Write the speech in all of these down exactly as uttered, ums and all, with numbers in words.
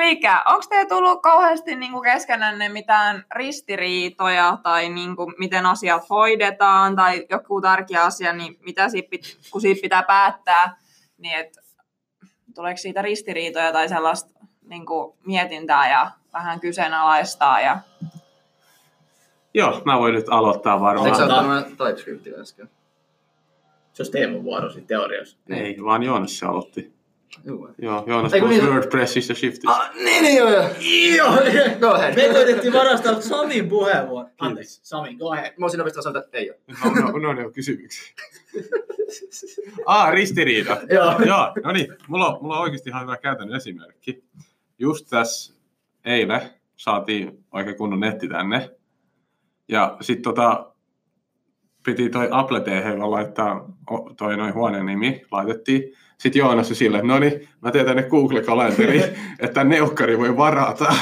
Elikkä, onko teillä tullut kauheasti niinku keskenänne mitään ristiriitoja tai niinku, miten asiat hoidetaan tai joku tärkeä asia, niin mitä siitä pit, kun siitä pitää päättää, niin et, tuleeko siitä ristiriitoja tai sellaista niinku, mietintää ja vähän kyseenalaistaa? Ja... Joo, mä voin nyt aloittaa varmaan. Eikö sä ottanut TypeScriptin äsken? Se olisi Teemun vuorosi teoriassa. Ei, vaan Joonas se aloitti. Joo. Joo, Joonas puhuis WordPressista shiftistä. Ah, niin, niin joo, joo. Joo, go ahead. Me koitettiin varastaa Samin puheenvuoron. Anteeksi, Sami, go ahead. Mä olisin oikeastaan sanoa, että ei ole. No, no, no ne on kysymyksiä. Ah, ristiriita. Joo. Joo, no niin. Mulla on, mulla on oikeasti ihan hyvä käytännön esimerkki. Just tässä eilen saatiin oikein kunnon netti tänne. Ja sit tota... Piti toi Apple-T H:llä laittaa toi noin huoneen nimi, laitettiin. Sitten Joonas se silleen, no niin, mä teen tänne Google-kalenteriin, että neukkari voi varata.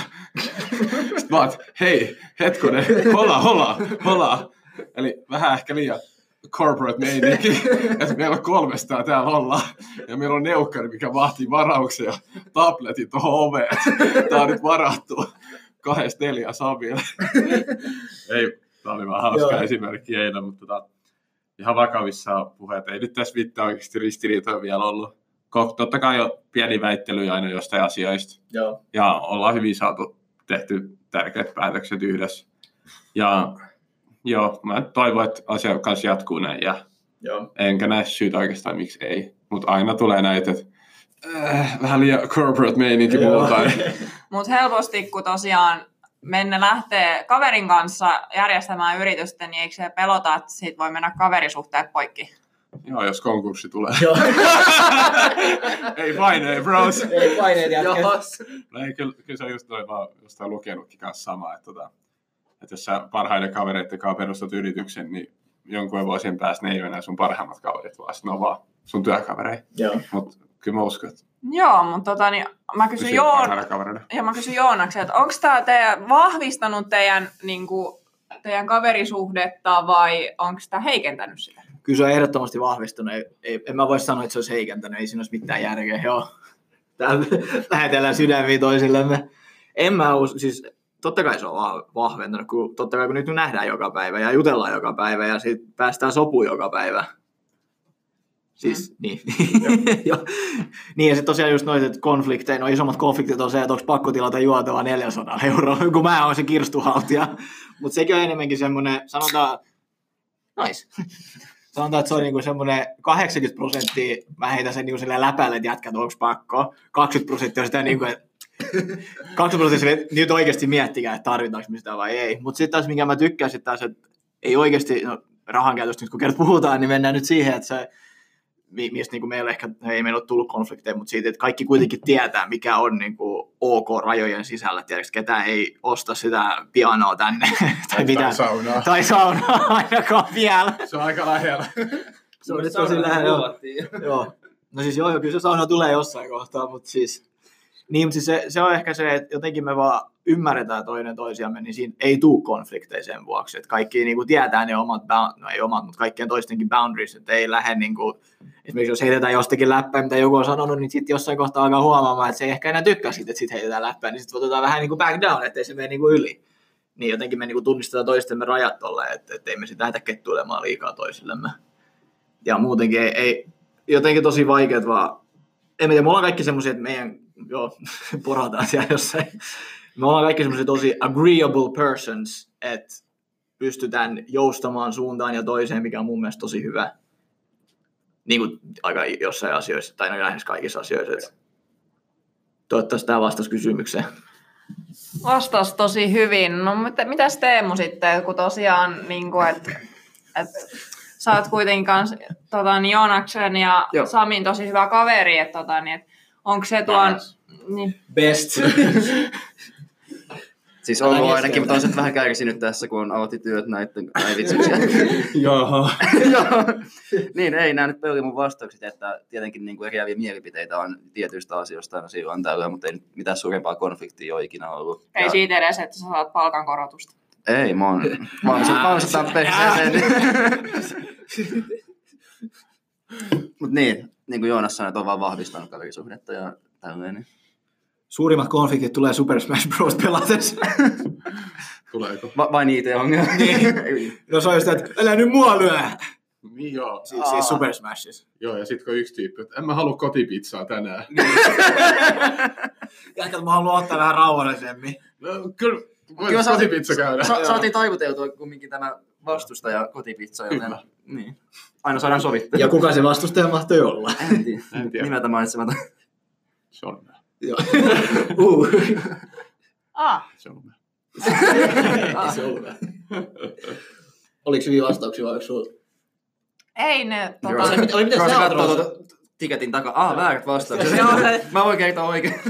Sitten mä oot, hei, hetkonen, hola, hola, hola. Eli vähän ehkä liian corporate meininki, että meillä on kolmestaan täällä ollaan. Ja meillä on neukkari, mikä vaatii varauksia. Tabletin tuohon oveen. Tää on nyt varattu kahdesta neljään Samille. Ei. Tämä oli vähän hauska Joo. esimerkki eilen, mutta tota, ihan vakavissa puheet. Ei nyt tässä viittaa oikeasti ristiriitoja vielä ollut. Totta kai on pieni väittely aina jostain asioista. Joo. Ja ollaan hyvin saatu tehty tärkeät päätökset yhdessä. Ja joo, mä toivon, että asia kanssa jatkuu näin. Ja joo. Enkä näe syytä oikeastaan, miksi ei. Mutta aina tulee näitä, että äh, vähän liian corporate meininki muuta. Mutta helposti, kun tosiaan... mennä lähtee kaverin kanssa järjestämään yritystä, niin eikö se pelota, että siitä voi mennä kaverisuhteet poikki? Joo, jos konkurssi tulee. Ei paineet, bros. Ei paineet, jatkes. No ei, kyllä, kyllä se on just noin vaan jostain lukenutkin kanssa samaa, että, tota, että jos sä parhaiden kavereiden kanssa perustat yrityksen, niin jonkun vuosien päästä ne ei ole enää sun parhaimmat kaverit, vaan ne on vaan sun työkavereita. Joo. Mut kyllä mä uskon, että... Joo, mutta tota, niin mä kysyn, Joon... ja mä kysyn Joonaksen, että onko tämä teidän vahvistanut teidän, niin kuin, teidän kaverisuhdetta vai onko tämä heikentänyt sitä? Kyllä se on ehdottomasti vahvistunut. Ei, ei, en mä voi sanoa, että se olisi heikentänyt. Ei siinä olisi mitään järkeä. Joo, lähetellään sydämiä toisillemme. En mä usko. Siis, totta kai se on vahventanut, kun totta kai kun nyt nähdään joka päivä ja jutellaan joka päivä ja sitten päästään sopuun joka päivä. Siis, niin. Niin, ja sitten tosiaan just noita konflikteja, no isommat konfliktit on se, että onko pakko tilata juotavaa neljäsataa euroa, kun mä oon se kirstuhaltija. Mutta sekin on enemmänkin semmoinen, sanotaan, nois, sanotaan, että se on niinku semmoinen kahdeksankymmentä prosenttia, mä heitän sen niinku silleen läpälle, että jätkät, onko pakko. kaksikymmentä prosenttia on sitä niinku, että kaksikymmentä prosenttia nyt oikeasti miettikää, että tarvitaanko me sitä vai ei. Mutta sitten taas, minkä mä tykkään sitten taas, että ei oikeasti, no rahankäytöstä nyt kun kerran puhutaan, niin mennään nyt siihen, että se... mistä niin meillä ehkä, ei meillä ole tullut konflikteja, mutta siitä, että kaikki kuitenkin tietää, mikä on niin kuin ok rajojen sisällä. Tiedätkö, ketään ei osta sitä pianoa tänne. Tai, tai, tai saunaa. Tai saunaa ainakaan vielä. Se on aika lähellä. Se on nyt tosi lähellä. Joo. No siis joo, joo, kyllä se sauna tulee jossain kohtaa, mutta siis, niin, mutta siis se, se on ehkä se, että jotenkin me vaan ymmärretään toinen toisiamme, niin siinä ei tule konflikteja sen vuoksi. Että kaikki niin kuin tietää ne omat, no ei omat, mutta kaikkien toistenkin boundaries, että ei lähde niin kuin, esimerkiksi jos heitetään jostakin läppää, mitä joku on sanonut, niin sitten jossain kohtaa alkaa huomaamaan, että se ei ehkä enää tykkää siitä, että sitten heitetään läppää, niin sitten otetaan vähän niin kuin back down, ettei se mene niin kuin yli. Niin jotenkin me niin kuin tunnistetaan toistemme rajat tolleen, että ettei me sitten lähdetä kettuilemaan liikaa toisillemme. Ja muutenkin ei, ei jotenkin tosi vaikeat vaan, en tiedä, me ollaan kaikki semmoisia, että meidän, joo, porataan siellä jossain. Me ollaan kaikki semmoisia tosi agreeable persons, että pystytään joustamaan suuntaan ja toiseen, mikä on mun mielestä tosi hyvä. Niin kuin aika jossain asioissa, tai no lähes kaikissa asioissa. Toivottavasti tämä vastasi kysymykseen. Vastasi tosi hyvin. No mit, mitäs Teemu sitten, kun tosiaan, niin kuin, että et, sä oot kuitenkin kans, tota, niin Joonaksen ja Joo. Samin tosi hyvä kaveri, että tota, niin, et, onko se tuon... Niin. Best. Siis on ollut ainakin, mutta on se vähän kärsinyt tässä, kun on aloitityöt näiden päivityksiä. Joo. Niin, ei nämä nyt pöydä mun vastaukset, että tietenkin niin kuin eriäviä mielipiteitä on tietyistä asioista aina silloin tällöin, mutta ei mitään suurempaa konfliktia ole ikinä ollut. Ei ja... siitä edes, että sä saat palkankorotusta. Ei, mä oon palkataan perseeseen. Mutta niin, niin kuin Joonas sanoi, että on vaan vahvistanut kaverisuhdetta ja tällainen. Suurimmat konfliktit tulee Super Smash Bros. Pelatessa. Tuleeko? Va- vai niitä ongelmia? Niin. No se on just, että älä nyt mua lyö. Niin joo. Siis, siis Super Smashissa. Joo, ja sit kun yksi tyyppi, että en mä halua kotipizzaa tänään. Niin. Ja että mä haluan ottaa vähän rauhallisemmin. No kyllä, voit kotipizza käydä. Sa- saatiin taivuteltua kumminkin tämä vastustaja kotipizza. Kyllä. Niin. Aina saadaan sovittua. Ja kuka se vastustaja mahtoi olla? En tiedä. En tiedä. Nimeltä mainitsematon. Se on näin. Joo. uh. Ah. Se on näin. Ah. Se on näin. Oliko hyviä vastauksia vai oliko sulla? Ei ne... Tota... Oli, oli mitä sä oot tiketin takaa. Ah, väärät vastaukset. Mä voin kertoa oikein.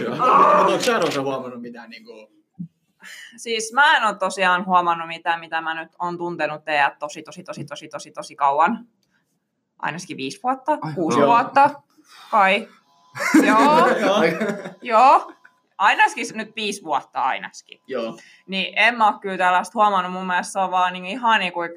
Oletko sä Rosa huomannut mitään niinku... Siis mä en ole tosiaan huomannut mitään, mitä mä nyt on tuntenut teidät tosi, tosi, tosi, tosi, tosi, tosi kauan. Ainakin viisi vuotta, Ai, kuusi joo. vuotta. Kai. Joo. Joo. Ainakin nyt viisi vuotta ainakin. Joo. Niin en mä ole kyllä tällaista huomannut. Mun mielestä se on vaan niin ihan niin kuin...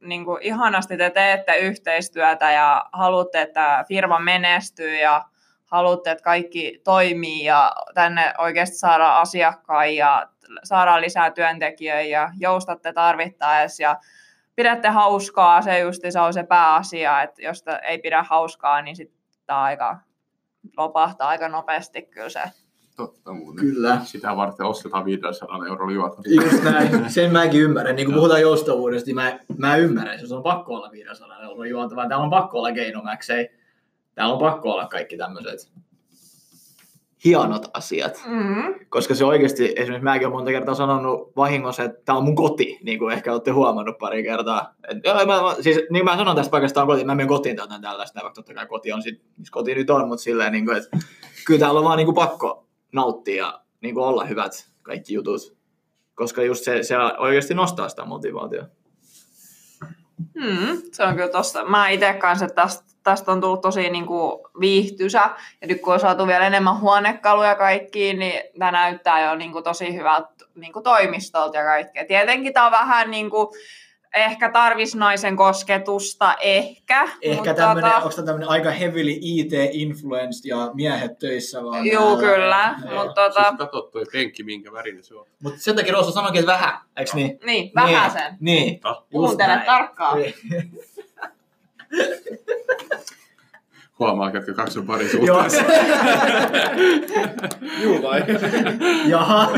Niin kuin ihanasti te teette yhteistyötä ja haluatte, että firma menestyy ja haluatte, että kaikki toimii ja tänne oikeasti saadaan asiakkaan ja saadaan lisää työntekijöitä ja joustatte tarvittaessa ja pidätte hauskaa, se justiinsa on se pääasia, että jos ei pidä hauskaa, niin sitten tämä aika lopahtaa aika nopeasti kyllä se. Totta muuten. Kyllä. Sitä varten ostetaan viisisataa euroa liuata. Just näin. Sen mäkin ymmärrän. Niin kuin puhutaan joustavuudesta, niin mä, mä ymmärrän. Se on pakko olla viisisataa euroa liuata, vaan täällä on pakko olla keinomäksei. Täällä on pakko olla kaikki tämmöiset hienot asiat. Mm-hmm. Koska se oikeasti, esimerkiksi mäkin olen monta kertaa sanonut vahingossa, että tää on mun koti. Niin kuin ehkä olette huomannut pari kertaa. Et, mä, siis, niin mä sanon tästä paikasta, on koti. Mä menen kotiin täältä tällaista. Vaikka totta kai koti on, sit, missä koti nyt on. Mutta silleen, niin kuin, että kyllä täällä on vaan niin kuin pakko nauttia ja niin olla hyvät kaikki jutut, koska just se, se oikeasti nostaa sitä motivaatiota. Hmm, se on kyllä tosta. Mä itse kanssa, että tästä, tästä on tullut tosi niin kuin viihtyisä, ja nyt kun on saatu vielä enemmän huonekaluja kaikkiin, niin tämä näyttää jo niin kuin tosi hyvältä niin kuin toimistolta ja kaikkea. Tietenkin tämä on vähän niin kuin, ehkä tarvisi naisen kosketusta, ehkä. Ehkä tämmöinen, tota... onko tämä tämmöinen aika heavily I T-influenced ja miehet töissä vaan? Joo, kyllä. Mutta tota... Siis kato toi penkki, minkä värinen se on. Mutta sen takia Rosa sanoikin, että vähän, eikö niin? Niin, niin vähän sen. Niin. Kuuntele tarkkaan. Huomaa, että kaksi on pari suhteessa. Juu vai? Jaha.